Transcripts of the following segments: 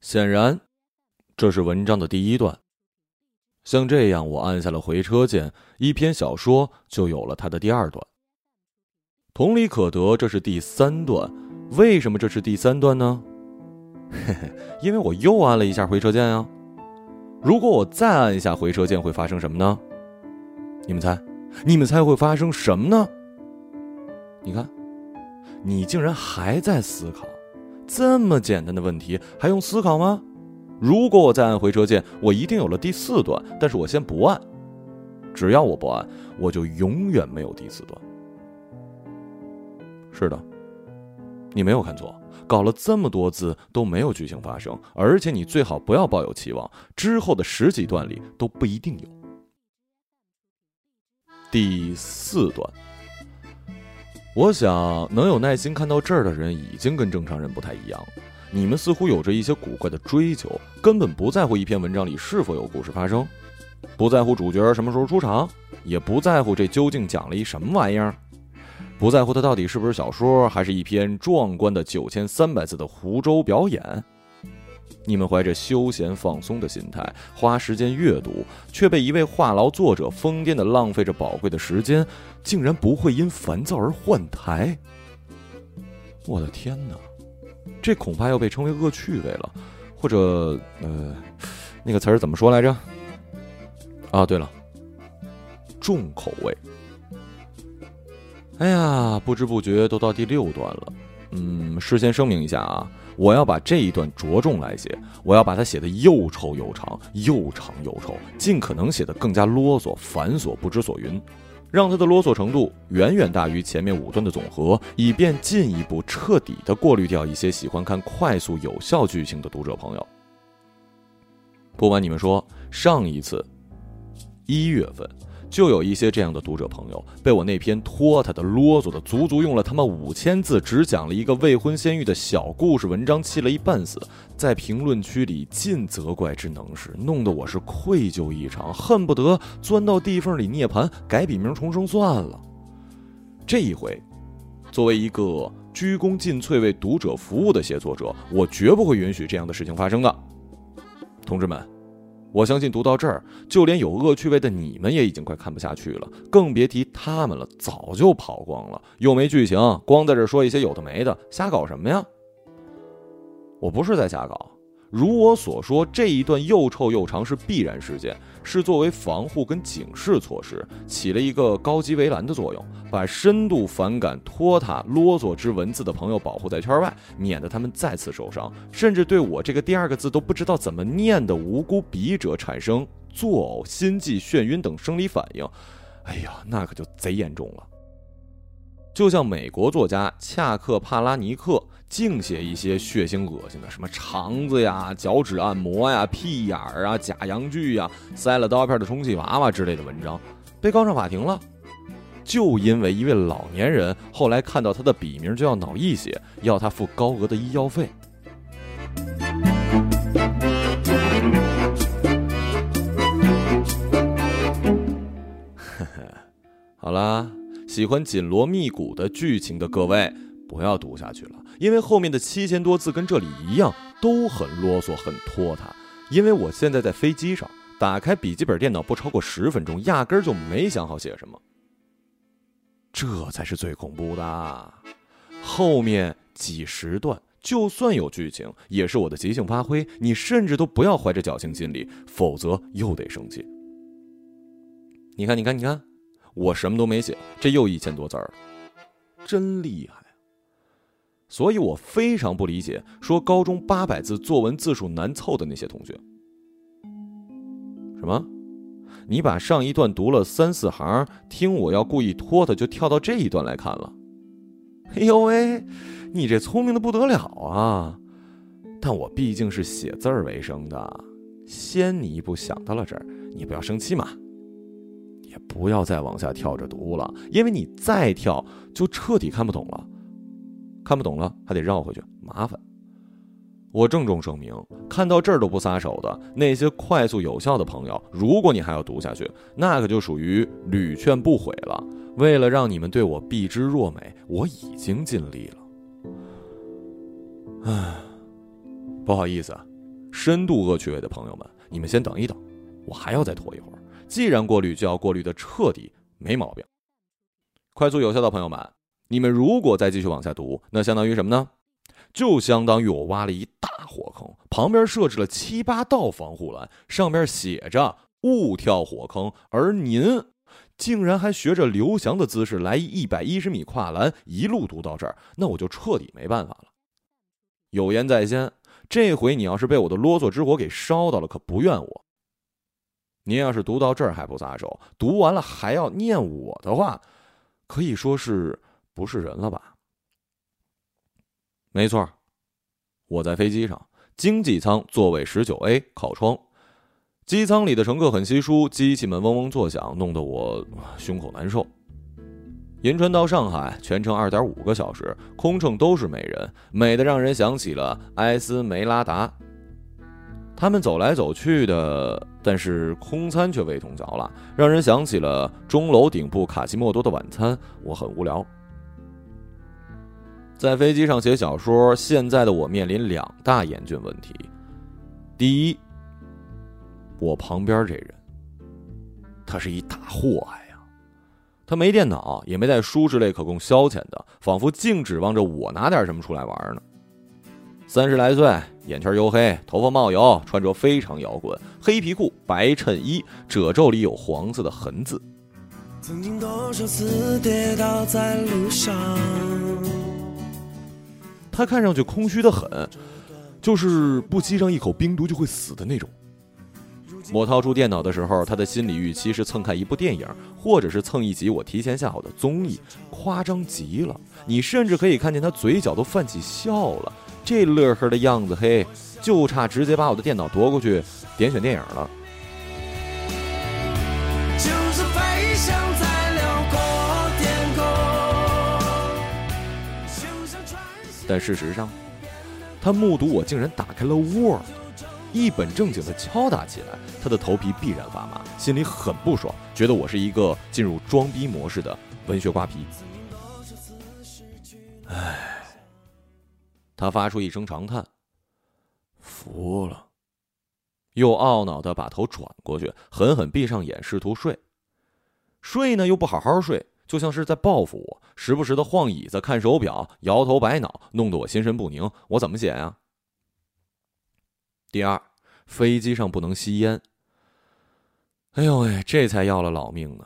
显然，这是文章的第一段。像这样，我按下了回车键，一篇小说就有了它的第二段。同理可得，这是第三段。为什么这是第三段呢？嘿嘿，因为我又按了一下回车键啊。如果我再按一下回车键，会发生什么呢？你们猜会发生什么呢？你看，你竟然还在思考。这么简单的问题还用思考吗？如果我再按回车键，我一定有了第四段，但是我先不按。只要我不按，我就永远没有第四段。是的，你没有看错，搞了这么多字都没有剧情发生，而且你最好不要抱有期望，之后的十几段里都不一定有。第四段。我想能有耐心看到这儿的人已经跟正常人不太一样了，你们似乎有着一些古怪的追求，根本不在乎一篇文章里是否有故事发生，不在乎主角什么时候出场，也不在乎这究竟讲了一什么玩意儿，不在乎它到底是不是小说，还是一篇壮观的9300字的湖州表演。你们怀着休闲放松的心态花时间阅读，却被一位话痨作者疯癫地浪费着宝贵的时间，竟然不会因烦躁而换台。我的天哪，这恐怕要被称为恶趣味了，或者那个词儿怎么说来着啊？对了，重口味。哎呀，不知不觉都到第六段了。事先声明一下啊，我要把这一段着重来写，我要把它写得又臭又长，又长又臭，尽可能写得更加啰嗦、繁琐、不知所云，让它的啰嗦程度远远大于前面5段的总和，以便进一步彻底地过滤掉一些喜欢看快速有效剧情的读者朋友。不瞒你们说，上一次1月份就有一些这样的读者朋友被我那篇拖沓的啰嗦的足足用了他们5000字只讲了一个未婚先孕的小故事文章气了一半死，在评论区里尽责怪之能事，弄得我是愧疚异常，恨不得钻到地缝里涅槃，改笔名重生算了。这一回作为一个鞠躬尽瘁为读者服务的写作者，我绝不会允许这样的事情发生的。同志们，我相信读到这儿，就连有恶趣味的你们也已经快看不下去了，更别提他们了，早就跑光了，又没剧情，光在这说一些有的没的，瞎搞什么呀？我不是在瞎搞，如我所说，这一段又臭又长是必然事件，是作为防护跟警示措施，起了一个高级围栏的作用，把深度反感拖沓啰嗦之文字的朋友保护在圈外，免得他们再次受伤，甚至对我这个第二个字都不知道怎么念的无辜笔者产生作呕、心悸、眩晕等生理反应。哎呀，那可就贼严重了。就像美国作家恰克·帕拉尼克净写一些血腥恶心的，什么肠子呀、脚趾按摩呀、屁眼儿啊、假阳具呀、塞了刀片的充气娃娃之类的文章，被告上法庭了，就因为一位老年人后来看到他的笔名就要脑溢血，要他付高额的医药费。好啦，喜欢紧锣密鼓的剧情的各位不要读下去了，因为后面的7000多字跟这里一样都很啰嗦很拖沓。因为我现在在飞机上，打开笔记本电脑不超过10分钟，压根儿就没想好写什么。这才是最恐怖的，后面几十段就算有剧情也是我的即兴发挥，你甚至都不要怀着侥幸心理，否则又得生气。你看，我什么都没写，这又1000多字了，真厉害。所以我非常不理解说高中800字作文字数难凑的那些同学。什么？你把上一段读了3-4行，听我要故意拖沓就跳到这一段来看了？哎呦喂，你这聪明的不得了啊！但我毕竟是写字儿为生的，先你一步想到了这儿，你不要生气嘛。也不要再往下跳着读了，因为你再跳就彻底看不懂了，看不懂了还得绕回去，麻烦。我郑重声明，看到这儿都不撒手的那些快速有效的朋友，如果你还要读下去，那可就属于屡劝不悔了。为了让你们对我避之若美，我已经尽力了。不好意思，深度恶趣味的朋友们，你们先等一等，我还要再拖一会儿。既然过滤，就要过滤的彻底，没毛病。快速有效的朋友们，你们如果再继续往下读，那相当于什么呢？就相当于我挖了一大火坑，旁边设置了7、8道防护栏，上边写着勿跳火坑，而您竟然还学着刘翔的姿势来110米跨栏，一路读到这儿，那我就彻底没办法了。有言在先，这回你要是被我的啰嗦之火给烧到了，可不怨我。您要是读到这儿还不撒手，读完了还要念我的话，可以说是不是人了吧？没错，我在飞机上，经济舱座位19A 靠窗，机舱里的乘客很稀疏，机器们嗡嗡作响，弄得我胸口难受。银川到上海全程2.5个小时，空乘都是美人，美得让人想起了埃斯梅拉达。他们走来走去的，但是空餐却味同嚼蜡，让人想起了钟楼顶部卡西莫多的晚餐。我很无聊。在飞机上写小说，现在的我面临2大严峻问题。第一，我旁边这人，他是一大祸害呀！他没电脑，也没带书之类可供消遣的，仿佛净指望着我拿点什么出来玩呢。30来岁，眼圈黝黑，头发冒油，穿着非常摇滚，黑皮裤，白衬衣，褶皱里有黄色的痕字。曾经多少次跌倒在路上。他看上去空虚得很，就是不吸上一口冰毒就会死的那种。我掏出电脑的时候，他的心理预期是蹭看一部电影，或者是蹭一集我提前下好的综艺，夸张极了。你甚至可以看见他嘴角都泛起笑了，这乐呵的样子，嘿，就差直接把我的电脑夺过去点选电影了。就是飞翔在辽阔天空。但事实上，他目睹我竟然打开了 Word， 一本正经地敲打起来，他的头皮必然发麻，心里很不爽，觉得我是一个进入装逼模式的文学瓜皮。唉，他发出一声长叹，服了，又懊恼地把头转过去，狠狠闭上眼，试图睡。睡呢，又不好好睡。就像是在报复我，时不时的晃椅子，看手表，摇头摆脑，弄得我心神不宁，我怎么写啊？第二，飞机上不能吸烟。哎呦喂，这才要了老命呢！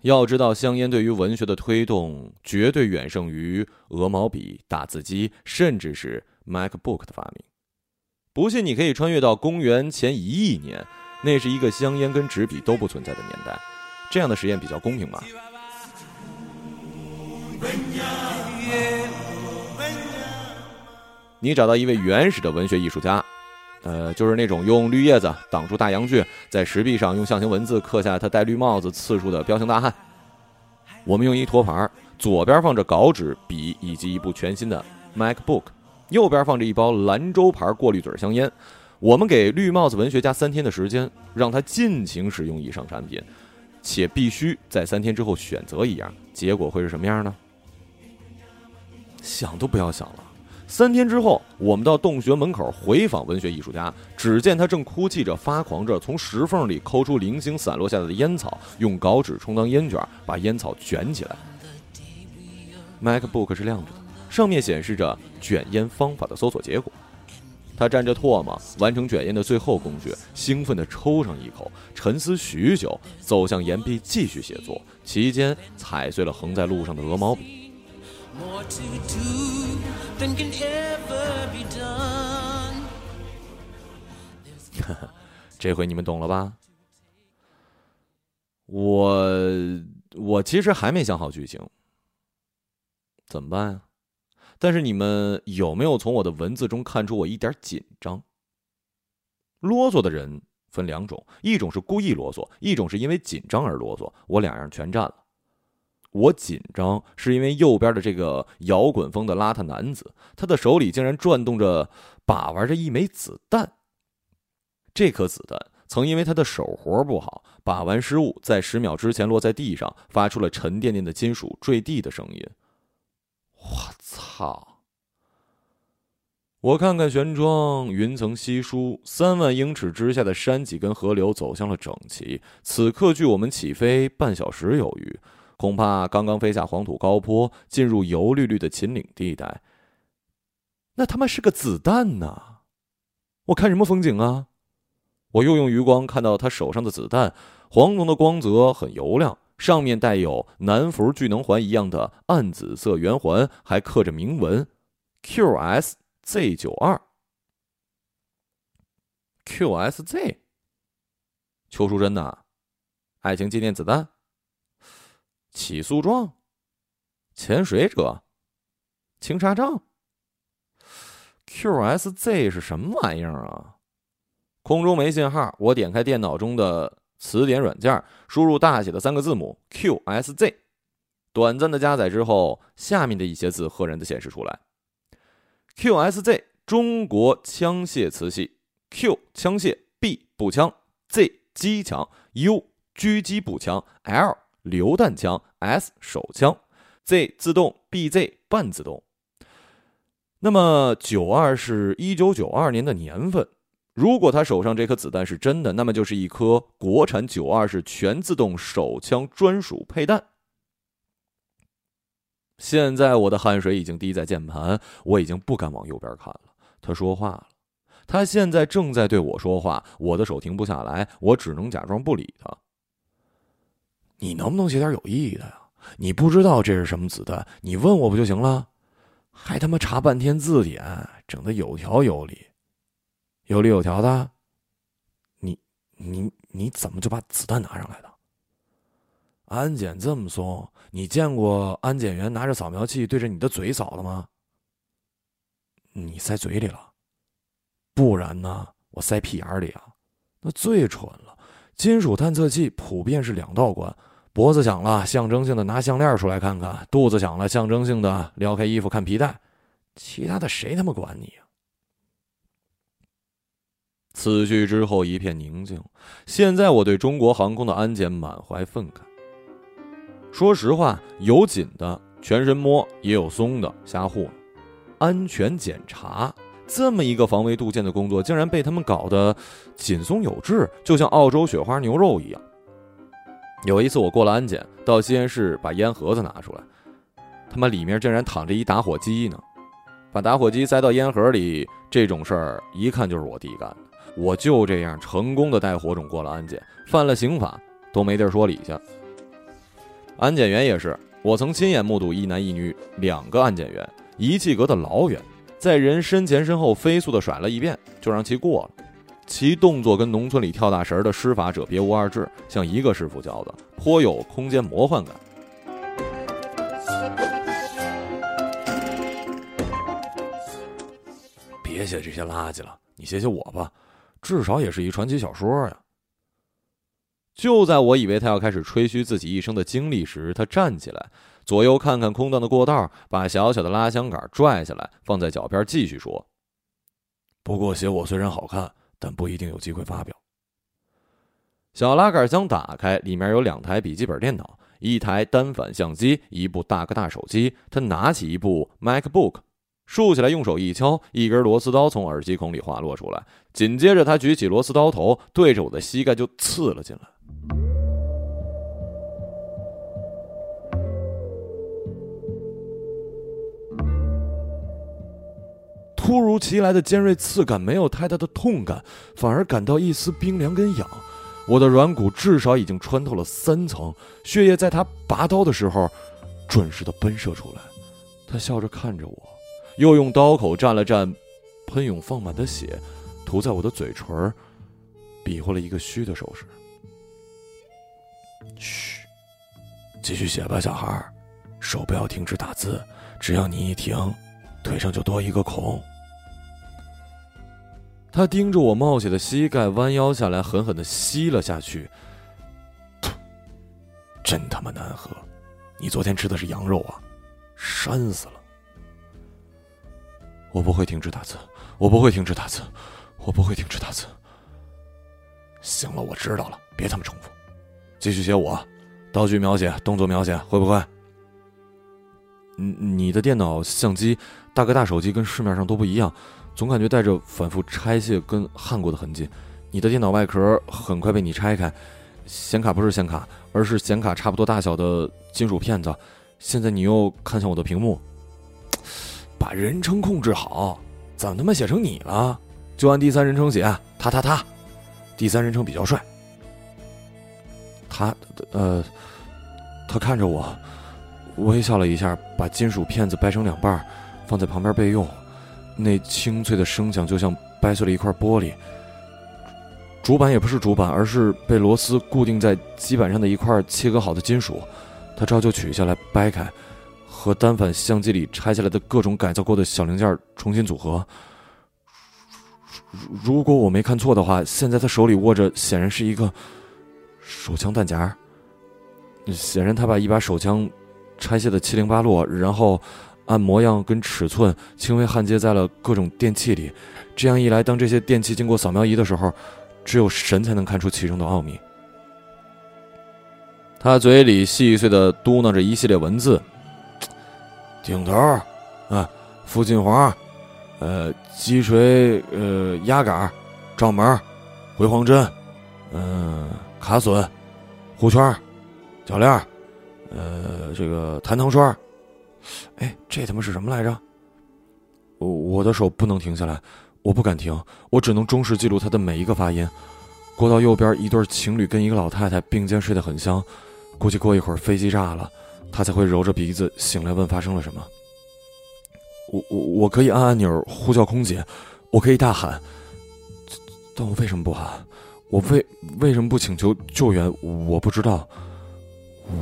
要知道，香烟对于文学的推动，绝对远胜于鹅毛笔、打字机，甚至是 MacBook 的发明。不信你可以穿越到公元前1亿年，那是一个香烟跟纸笔都不存在的年代。这样的实验比较公平吧？你找到一位原始的文学艺术家，就是那种用绿叶子挡住大阳具，在石壁上用象形文字刻下他戴绿帽子次数的彪形大汉。我们用一托盘，左边放着稿纸、笔以及一部全新的 MacBook， 右边放着一包兰州牌过滤嘴香烟。我们给绿帽子文学家3天的时间，让他尽情使用以上产品，且必须在3天之后选择一样，结果会是什么样呢？想都不要想了。3天之后，我们到洞穴门口回访文学艺术家，只见他正哭泣着、发狂着，从石缝里抠出零星散落下来的烟草，用稿纸充当烟卷，把烟草卷起来。MacBook 是亮着的，上面显示着卷烟方法的搜索结果。他沾着唾沫完成卷烟的最后工序，兴奋地抽上一口，沉思许久，走向岩壁继续写作，期间踩碎了横在路上的鹅毛笔。这回你们懂了吧？我其实还没想好剧情，怎么办呀？但是你们有没有从我的文字中看出我一点紧张？啰嗦的人分2种，一种是故意啰嗦，一种是因为紧张而啰嗦，我2样全占了。我紧张是因为右边的这个摇滚风的邋遢男子，他的手里竟然转动着把玩着一枚子弹。这颗子弹曾因为他的手活不好，把玩失误，在10秒之前落在地上，发出了沉甸甸的金属坠地的声音。我操！我看看舷窗，云层稀疏，3万英尺之下的山脊跟河流走向了整齐。此刻距我们起飞半小时有余，恐怕刚刚飞下黄土高坡，进入油绿绿的秦岭地带。那他妈是个子弹呐！我看什么风景啊？我又用余光看到他手上的子弹，黄铜的光泽很油亮，上面带有南孚聚能环一样的暗紫色圆环，还刻着铭文 QS。Z92 QSZ 邱淑贞呐，爱情纪念子弹，起诉状，潜水者，情杀账。 QSZ 是什么玩意儿啊？空中没信号，我点开电脑中的词典软件，输入大写的3个字母 QSZ， 短暂的加载之后，下面的一些字赫然的显示出来。QSZ 中国枪械词系 ，Q 枪械 ，B 步枪 ，Z 机枪 ，U 狙击步枪 ，L 榴弹枪 ，S 手枪 ，Z 自动 ，BZ 半自动。那么92是1992年的年份。如果他手上这颗子弹是真的，那么就是一颗国产92式全自动手枪专属配弹。现在我的汗水已经滴在键盘，我已经不敢往右边看了。他说话了，他现在正在对我说话，我的手停不下来，我只能假装不理他。你能不能写点有意义的呀？你不知道这是什么子弹，你问我不就行了？还他妈查半天字典，整得有条有理，有理有条的。你怎么就把子弹拿上来的？安检这么松，你见过安检员拿着扫描器对着你的嘴扫的吗？你塞嘴里了，不然呢？我塞屁眼里啊，那最蠢了。金属探测器普遍是2道关，脖子响了，象征性的拿项链出来看看；肚子响了，象征性的撩开衣服看皮带。其他的谁他妈管你啊？此去之后一片宁静。现在我对中国航空的安检满怀愤慨。说实话，有紧的全身摸，也有松的瞎护。安全检查这么一个防微杜渐的工作，竟然被他们搞得紧松有致，就像澳洲雪花牛肉一样。有一次我过了安检，到吸烟室把烟盒子拿出来，他妈里面竟然躺着一打火机呢！把打火机塞到烟盒里，这种事儿一看就是我弟干的。我就这样成功的带火种过了安检，犯了刑法都没地儿说理去。安检员也是，我曾亲眼目睹一男一女2个安检员一气隔得老远，在人身前身后飞速的甩了一遍，就让其过了。其动作跟农村里跳大神的施法者别无二致，像一个师傅教的，颇有空间魔幻感。别写这些垃圾了，你写写我吧，至少也是一传奇小说呀。就在我以为他要开始吹嘘自己一生的经历时，他站起来，左右看看空荡的过道，把小小的拉箱杆拽下来，放在脚边继续说：不过写我虽然好看，但不一定有机会发表。小拉杆箱打开，里面有2台笔记本电脑，1台单反相机，1部大哥大手机。他拿起一部 MacBook， 竖起来用手一敲，一根螺丝刀从耳机孔里滑落出来，紧接着他举起螺丝刀头，对着我的膝盖就刺了进来。突如其来的尖锐刺感没有太大的痛感，反而感到一丝冰凉跟痒。我的软骨至少已经穿透了3层，血液在他拔刀的时候准时的奔射出来。他笑着看着我，又用刀口蘸了蘸喷涌放满的血，涂在我的嘴唇，比划了一个虚的手势。嘘，继续写吧，小孩，手不要停止打字，只要你一停，腿上就多一个孔。他盯着我冒血的膝盖，弯腰下来，狠狠地吸了下去。真他妈难喝！你昨天吃的是羊肉啊，膻死了！我不会停止打字，我不会停止打字，我不会停止打字。行了，我知道了，别他妈重复。继续写我，道具描写、动作描写，会不会？你的电脑、相机、大哥大手机跟市面上都不一样，总感觉带着反复拆卸跟焊过的痕迹。你的电脑外壳很快被你拆开，显卡不是显卡，而是显卡差不多大小的金属片子。现在你又看向我的屏幕，把人称控制好，怎么他妈写成你了？就按第三人称写，他，第三人称比较帅。他看着我，微笑了一下，把金属片子掰成两半，放在旁边备用。那清脆的声响就像掰碎了一块玻璃。主板也不是主板，而是被螺丝固定在基板上的一块切割好的金属。他照旧取下来掰开，和单反相机里拆下来的各种改造过的小零件重新组合。如果我没看错的话，现在他手里握着显然是一个手枪弹夹。显然他把一把手枪拆卸的七零八落，然后按模样跟尺寸轻微焊接在了各种电器里。这样一来，当这些电器经过扫描仪的时候，只有神才能看出其中的奥秘。他嘴里细碎地嘟囔着一系列文字：顶头啊，附近簧，击锤，压杆，罩门，回黄针，卡榫，护圈，脚链，这个弹膛栓。哎，这他妈是什么来着？我的手不能停下来，我不敢停，我只能忠实记录他的每一个发音。过到右边，一对情侣跟一个老太太并肩睡得很香，估计过一会儿飞机炸了，他才会揉着鼻子醒来问发生了什么。我可以按按钮呼叫空姐，我可以大喊，但我为什么不喊？我为什么不请求救援？我不知道，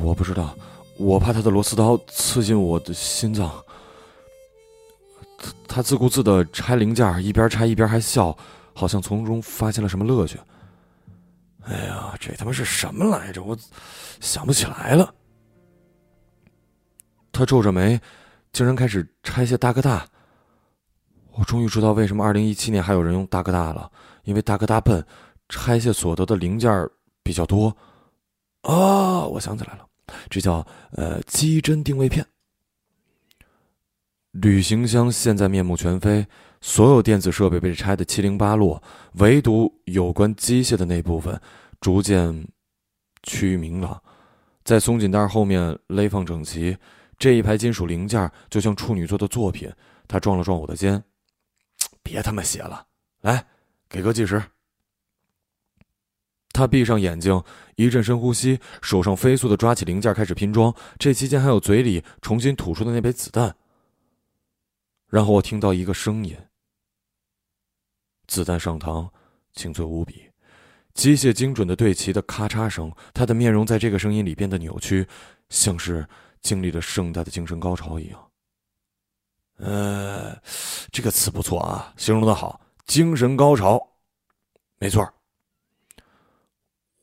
我怕他的螺丝刀刺进我的心脏。他自顾自地拆零件，一边拆一边还笑，好像从中发现了什么乐趣。哎呀，这他妈是什么来着？我想不起来了。他皱着眉，竟然开始拆卸大哥大。我终于知道为什么2017年还有人用大哥大了，因为大哥大笨，拆卸所得的零件比较多。啊，我想起来了，这叫机针定位片。旅行箱现在面目全非，所有电子设备被拆得七零八落，唯独有关机械的那部分逐渐趋于明朗。在松紧带后面勒放整齐，这一排金属零件就像处女座的作品。他撞了撞我的肩，别他妈写了，来，给个计时。他闭上眼睛，一阵深呼吸，手上飞速地抓起零件开始拼装，这期间还有嘴里重新吐出的那枚子弹。然后我听到一个声音，子弹上膛，清脆无比，机械精准的对齐的咔嚓声。他的面容在这个声音里变得扭曲，像是经历了盛大的精神高潮一样。这个词不错啊，形容得好，精神高潮，没错。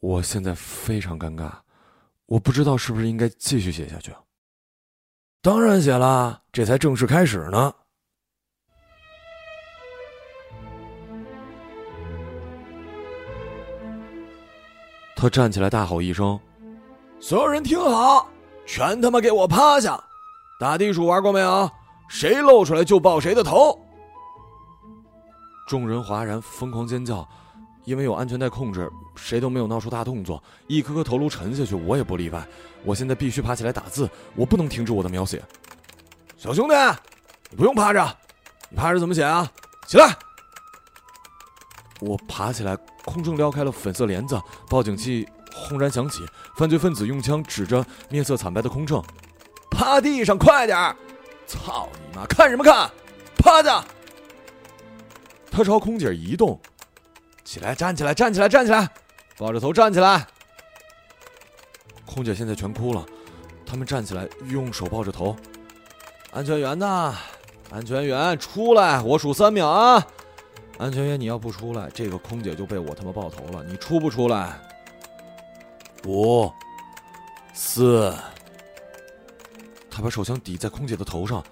我现在非常尴尬，我不知道是不是应该继续写下去。当然写了，这才正式开始呢。他站起来大吼一声：所有人听好，全他妈给我趴下！打地鼠玩过没有？谁露出来就爆谁的头！众人哗然，疯狂尖叫。因为有安全带控制，谁都没有闹出大动作，一颗颗头颅沉下去，我也不例外。我现在必须爬起来打字，我不能停止我的描写。小兄弟，你不用趴着，你趴着怎么写啊？起来！我爬起来，空中撩开了粉色帘子，报警器轰然响起，犯罪分子用枪指着面色惨白的空乘：趴地上，快点！操你妈，看什么看？趴下！他朝空姐移动。起来，站起来，站起来，站起来，抱着头站起来。空姐现在全哭了，他们站起来，用手抱着头。安全员呢？安全员出来，我数3秒啊！安全员，你要不出来，这个空姐就被我他妈爆头了。你出不出来？5、4。他把手枪抵在空姐的头上。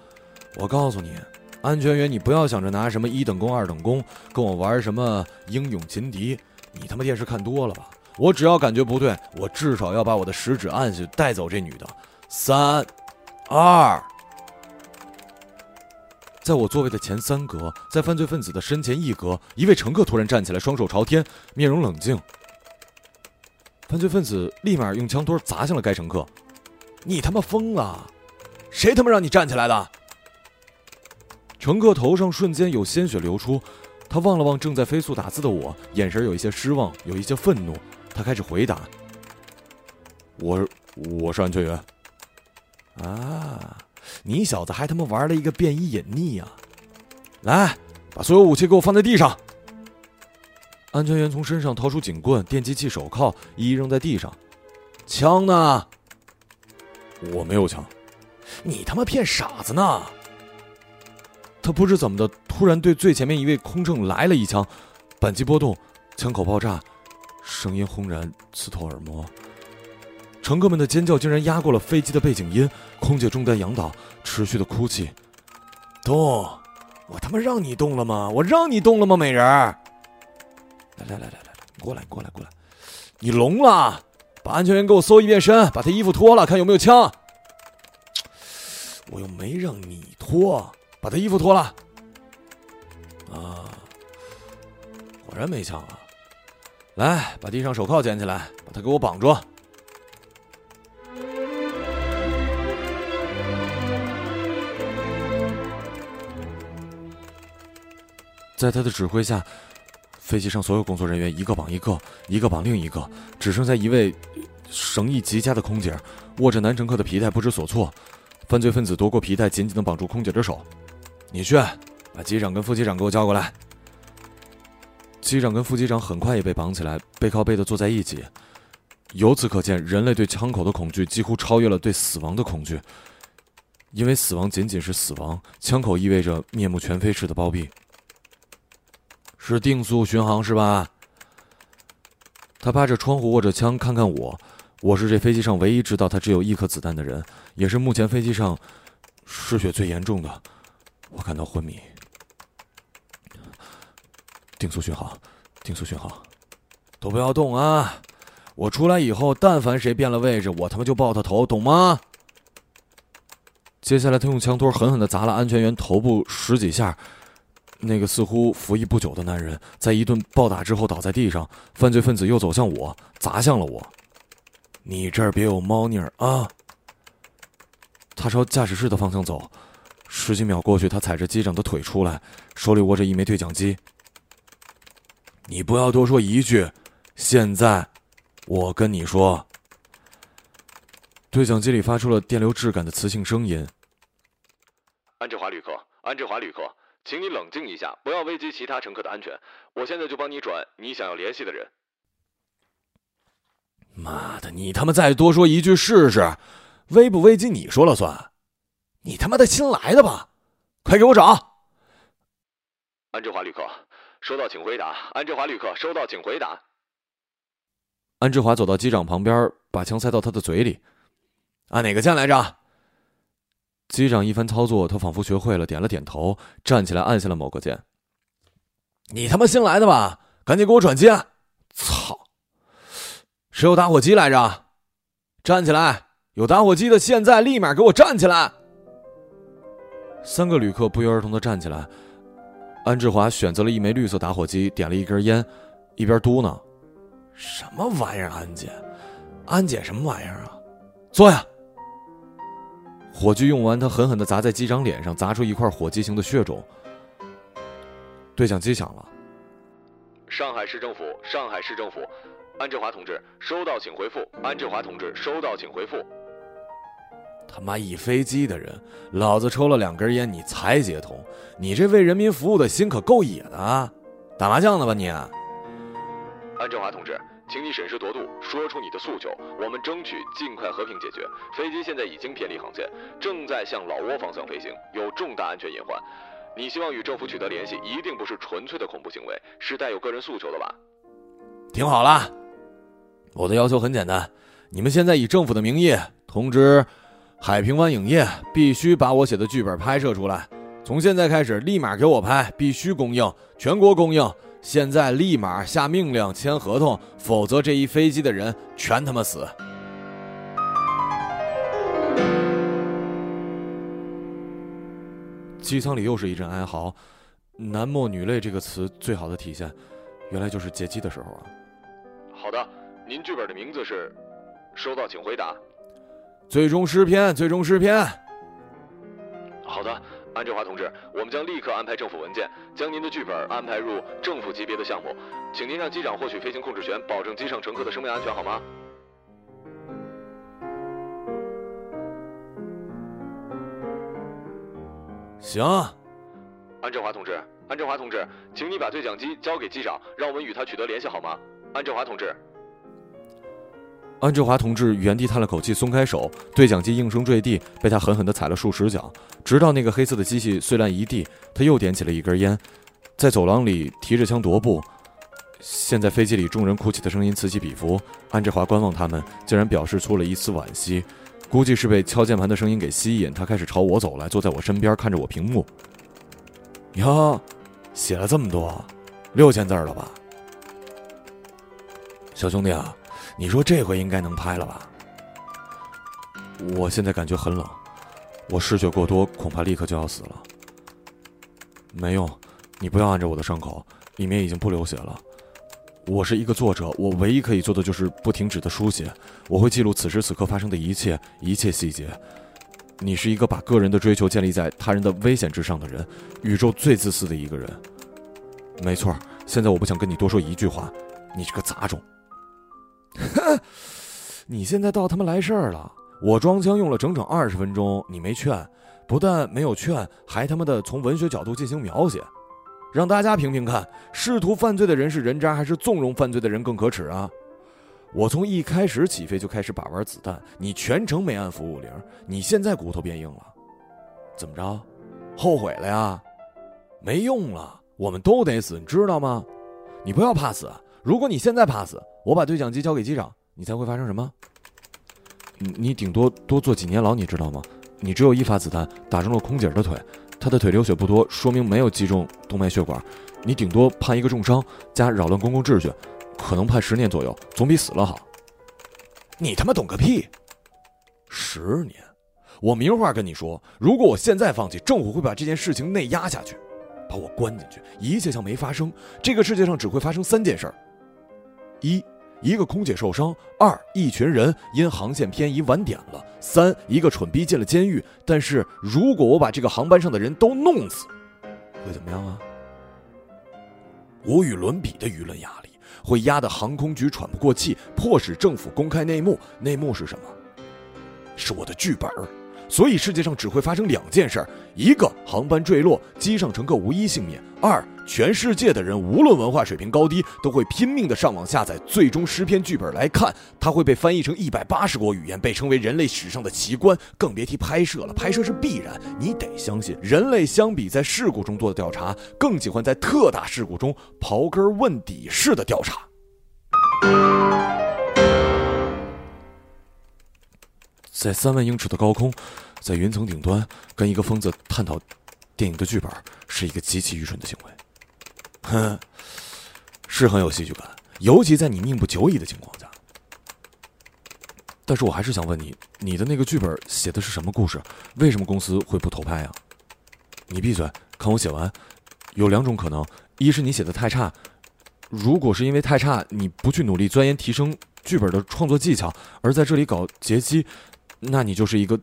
我告诉你，安全员，你不要想着拿什么1等功2等功跟我玩什么英勇擒敌，你他妈电视看多了吧？我只要感觉不对，我至少要把我的食指按下带走这女的。3、2。在我座位的前3格，在犯罪分子的身前1格，一位乘客突然站起来，双手朝天，面容冷静。犯罪分子立马用枪托砸向了该乘客。你他妈疯了！谁他妈让你站起来的？乘客头上瞬间有鲜血流出，他望了望正在飞速打字的我，眼神有一些失望，有一些愤怒。他开始回答：“我是安全员。”啊！你小子还他妈玩了一个便衣隐匿啊！来，把所有武器给我放在地上。安全员从身上掏出警棍、电击器、手铐，一一扔在地上。枪呢？我没有枪。你他妈骗傻子呢！他不知怎么的，突然对最前面一位空乘来了一枪，扳机波动，枪口爆炸，声音轰然刺透耳膜。乘客们的尖叫竟然压过了飞机的背景音，空姐中弹仰倒，持续的哭泣。动！我他妈让你动了吗？我让你动了吗？美人，来，过来！你聋了？把安全员给我搜一遍身，把他衣服脱了，看有没有枪。我又没让你脱，把他衣服脱了。啊，果然没枪啊！来，把地上手铐捡起来，把他给我绑住。在他的指挥下，飞机上所有工作人员一个绑一个，一个绑另一个，只剩下一位绳艺极佳的空姐握着男乘客的皮带不知所措。犯罪分子夺过皮带，紧紧地绑住空姐的手。你去把机长跟副机长给我叫过来。机长跟副机长很快也被绑起来，背靠背地坐在一起。由此可见，人类对枪口的恐惧几乎超越了对死亡的恐惧，因为死亡仅仅是死亡，枪口意味着面目全非式的包庇。是定速巡航是吧？他扒着窗户握着枪看看我，我是这飞机上唯一知道他只有1颗子弹的人，也是目前飞机上失血最严重的。我感到昏迷。定速巡航，都不要动啊！我出来以后，但凡谁变了位置，我他妈就爆他头，懂吗？接下来，他用枪托狠狠地砸了安全员头部10几下。那个似乎服役不久的男人在一顿暴打之后倒在地上，犯罪分子又走向我，砸向了我。你这儿别有猫腻儿啊！他朝驾驶室的方向走，10几秒过去，他踩着机长的腿出来，手里握着一枚对讲机。你不要多说一句，现在我跟你说。对讲机里发出了电流质感的磁性声音。安志华旅客，请你冷静一下，不要危及其他乘客的安全。我现在就帮你转你想要联系的人。妈的，你他妈再多说一句试试，危不危及你说了算。你他妈的新来的吧？快给我找！安志华旅客，收到请回答。安志华旅客，收到请回答。安志华走到机长旁边，把枪塞到他的嘴里。按哪个键来着？机长一番操作，他仿佛学会了，点了点头，站起来按下了某个键。你他妈新来的吧？赶紧给我转机！操！谁有打火机来着？站起来！有打火机的现在立马给我站起来！3个旅客不约而同的站起来。安志华选择了一枚绿色打火机，点了一根烟，一边嘟囔：“什么玩意儿，安姐？安姐什么玩意儿啊？坐下！”火炬用完，他狠狠地砸在机长脸上，砸出一块火鸡形的血肿。对讲机响了。上海市政府，安志华同志，收到请回复。安志华同志，收到请回复。他妈一飞机的人，老子抽了2根烟，你才接通。你这为人民服务的心可够野的啊！打麻将呢吧你？安志华同志，请你审时度度，说出你的诉求，我们争取尽快和平解决。飞机现在已经偏离航线，正在向老挝方向飞行，有重大安全隐患。你希望与政府取得联系，一定不是纯粹的恐怖行为，是带有个人诉求的吧？听好了，我的要求很简单，你们现在以政府的名义通知海平湾影业，必须把我写的剧本拍摄出来，从现在开始立马给我拍，必须供应，全国供应。现在立马下命令，签合同，否则这一飞机的人全他妈死。机舱里又是一阵哀嚎。男莫女泪这个词最好的体现，原来就是劫机的时候啊。好的，您剧本的名字是？收到，请回答。最终诗篇，最终诗篇。好的，安振华同志，我们将立刻安排政府文件，将您的剧本安排入政府级别的项目，请您让机长获取飞行控制权，保证机上乘客的生命安全，好吗？行。安振华同志，安振华同志，请你把对讲机交给机长，让我们与他取得联系，好吗？安振华同志。安振华同志原地叹了口气，松开手，对讲机应声坠地，被他狠狠地踩了数十脚，直到那个黑色的机器碎烂一地。他又点起了一根烟，在走廊里提着枪踱步。现在飞机里众人哭泣的声音此起彼伏，安振华观望他们，竟然表示出了一丝惋惜，估计是被敲键盘的声音给吸引，他开始朝我走来，坐在我身边，看着我屏幕。哟，写了这么多，6000字了吧？小兄弟啊，你说这回应该能拍了吧？我现在感觉很冷，我失血过多，恐怕立刻就要死了。没用，你不要按着我的伤口，里面已经不流血了。我是一个作者，我唯一可以做的就是不停止的书写，我会记录此时此刻发生的一切细节。你是一个把个人的追求建立在他人的危险之上的人，宇宙最自私的一个人。没错，现在我不想跟你多说一句话，你这个杂种。你现在到他妈来事儿了！我装腔用了整整20分钟，你没劝，不但没有劝，还他妈的从文学角度进行描写，让大家评评看，试图犯罪的人是人渣还是纵容犯罪的人更可耻啊！我从一开始起飞就开始把玩子弹，你全程没按450，你现在骨头变硬了，怎么着？后悔了呀？没用了，我们都得死，你知道吗？你不要怕死，如果你现在怕死，我把对讲机交给机长，你猜会发生什么？你顶多多坐几年牢，你知道吗？你只有1发子弹打中了空姐的腿，她的腿流血不多，说明没有击中动脉血管。你顶多判1个重伤加扰乱公共秩序，可能判10年左右，总比死了好。你他妈懂个屁！10年，我明话跟你说，如果我现在放弃，政府会把这件事情内压下去，把我关进去，一切像没发生。这个世界上只会发生3件事：一个空姐受伤；2，一群人因航线偏移晚点了；3，一个蠢逼进了监狱。但是如果我把这个航班上的人都弄死，会怎么样啊？无与伦比的舆论压力会压得航空局喘不过气，迫使政府公开内幕。内幕是什么？是我的剧本。所以世界上只会发生2件事：1个航班坠落，机上乘客无一幸免；2，全世界的人无论文化水平高低，都会拼命的上网下载最终诗篇剧本来看，它会被翻译成180国语言，被称为人类史上的奇观，更别提拍摄了，拍摄是必然。你得相信，人类相比在事故中做的调查，更喜欢在特大事故中刨根问底式的调查。在3万英尺的高空，在云层顶端，跟一个疯子探讨电影的剧本，是一个极其愚蠢的行为。哼，是很有戏剧感，尤其在你命不久矣的情况下。但是我还是想问你，你的那个剧本写的是什么故事？为什么公司会不投拍啊？你闭嘴，看我写完。有2种可能：一是你写的太差，如果是因为太差，你不去努力钻研提升剧本的创作技巧，而在这里搞劫机，那你就是一个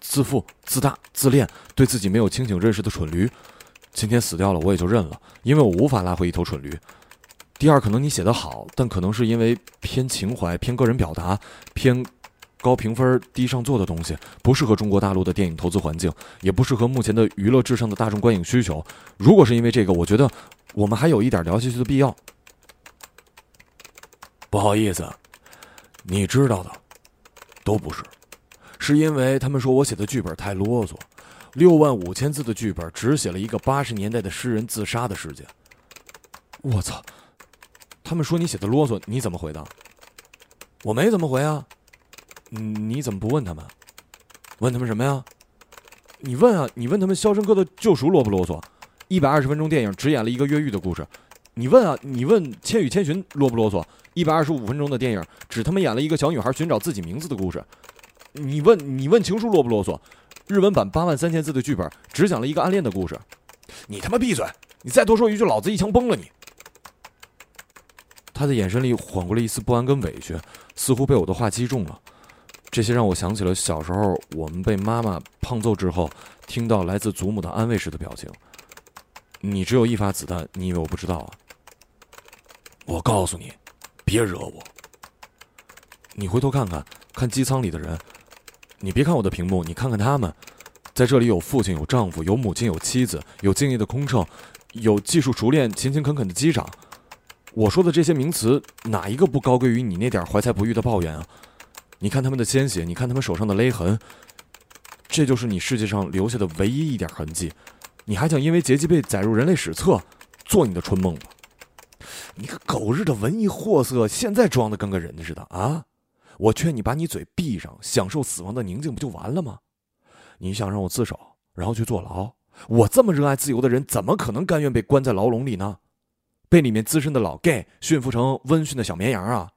自负、自大、自恋，对自己没有清醒认识的蠢驴。今天死掉了我也就认了，因为我无法拉回一头蠢驴。第2，可能你写得好，但可能是因为偏情怀、偏个人表达、偏高评分、低上座的东西，不适合中国大陆的电影投资环境，也不适合目前的娱乐至上的大众观影需求。如果是因为这个，我觉得我们还有一点聊下去的必要。不好意思，你知道的都不是。是因为他们说我写的剧本太啰嗦，65000字的剧本只写了一个80年代的诗人自杀的事件。我操！他们说你写的啰嗦，你怎么回答？我没怎么回啊。你怎么不问他们？问他们什么呀？你问啊，你问他们《肖申克的救赎》啰不啰嗦？120分钟电影只演了一个越狱的故事。你问啊，你问《千与千寻》啰不啰嗦？125分钟的电影只他妈演了一个小女孩寻找自己名字的故事。你问《情书》啰不啰嗦？日文版83000字的剧本只讲了一个暗恋的故事。你他妈闭嘴！你再多说一句，老子一枪崩了你！他的眼神里缓过了一丝不安跟委屈，似乎被我的话击中了。这些让我想起了小时候我们被妈妈胖揍之后，听到来自祖母的安慰时的表情。你只有一发子弹，你以为我不知道啊？我告诉你，别惹我！你回头看看，看机舱里的人。你别看我的屏幕，你看看他们，在这里有父亲，有丈夫，有母亲，有妻子，有敬业的空乘，有技术熟练、勤勤恳恳的机长。我说的这些名词，哪一个不高贵于你那点怀才不遇的抱怨啊？你看他们的鲜血，你看他们手上的勒痕，这就是你世界上留下的唯一一点痕迹。你还想因为劫机被载入人类史册，做你的春梦吧？你个狗日的文艺货色，现在装的跟个人似的啊！我劝你把你嘴闭上，享受死亡的宁静不就完了吗？你想让我自首，然后去坐牢？我这么热爱自由的人，怎么可能甘愿被关在牢笼里呢？被里面资深的老 gay 驯服成温驯的小绵羊啊！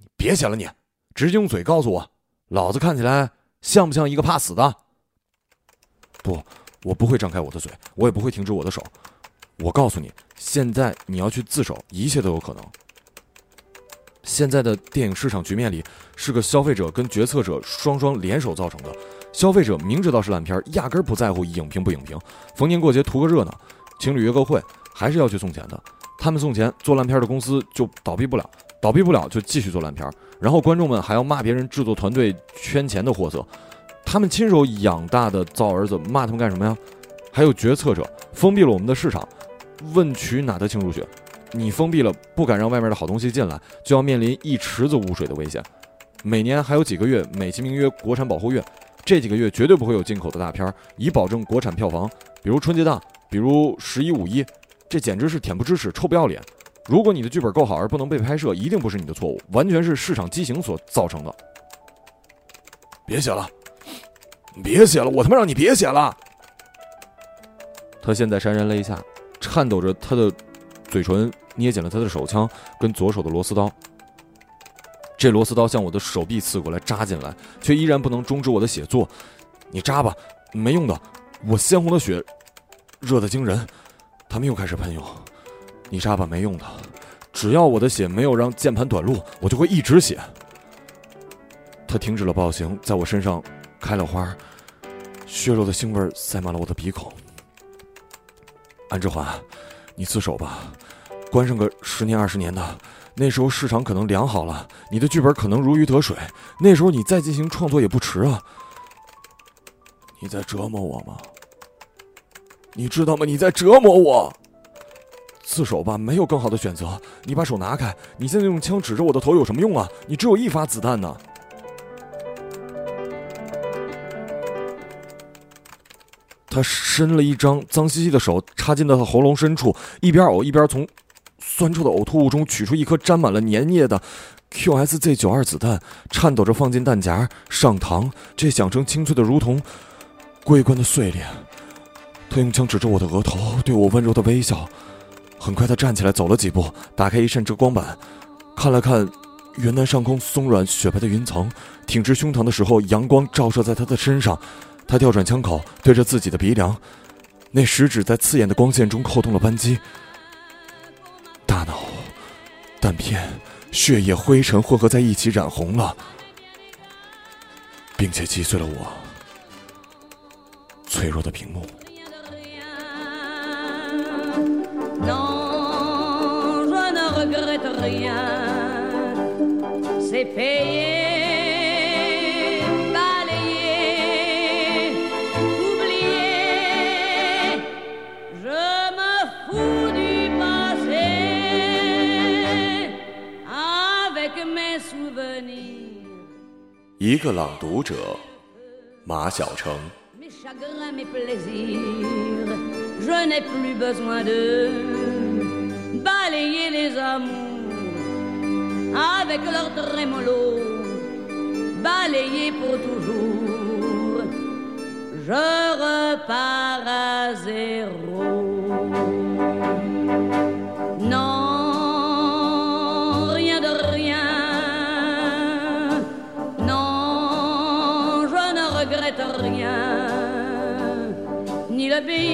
你别闲了你，直接用嘴告诉我，老子看起来像不像一个怕死的？不，我不会张开我的嘴，我也不会停止我的手。我告诉你，现在你要去自首，一切都有可能。现在的电影市场局面里，是个消费者跟决策者双双联手造成的。消费者明知道是烂片，压根儿不在乎影评不影评，逢年过节图个热闹，情侣约个会还是要去送钱的。他们送钱，做烂片的公司就倒闭不了，倒闭不了就继续做烂片，然后观众们还要骂别人制作团队圈钱的货色。他们亲手养大的造儿子，骂他们干什么呀？还有决策者封闭了我们的市场，问渠哪得清如雪？你封闭了，不敢让外面的好东西进来，就要面临一池子污水的危险。每年还有几个月美其名曰国产保护月，这几个月绝对不会有进口的大片，以保证国产票房，比如春节档，比如11、5、1，这简直是恬不知耻，臭不要脸。如果你的剧本够好而不能被拍摄，一定不是你的错误，完全是市场畸形所造成的。别写了，别写了，我他妈让你别写了！他现在潸然泪下，颤抖着他的嘴唇，捏紧了他的手枪跟左手的螺丝刀。这螺丝刀向我的手臂刺过来，扎进来，却依然不能终止我的写作。你扎吧，没用的，我鲜红的血热得惊人。他们又开始喷涌。你扎吧，没用的，只要我的血没有让键盘短路，我就会一直写。他停止了暴行，在我身上开了花，血肉的腥味塞满了我的鼻孔。安之环，你自首吧，关上个10年20年的，那时候市场可能良好了，你的剧本可能如鱼得水，那时候你再进行创作也不迟啊。你在折磨我吗？你知道吗？你在折磨我！自首吧，没有更好的选择。你把手拿开，你现在用枪指着我的头有什么用啊？你只有一发子弹呢。他伸了一张脏兮兮的手，插进到他喉咙深处，一边呕一边从酸臭的呕吐物中取出一颗沾满了粘液的 QSZ92 子弹，颤抖着放进弹夹上膛。这响声清脆的如同桂冠的碎裂。他用枪指着我的额头，对我温柔的微笑。很快他站起来走了几步，打开一扇遮光板，看了看云南上空松软雪白的云层，挺直胸膛的时候，阳光照射在他的身上。他调转枪口，对着自己的鼻梁，那食指在刺眼的光线中扣动了扳机。大脑、弹片、血液、灰尘混合在一起，染红了，并且击碎了我脆弱的屏幕。一个朗读者，马晓成。rien be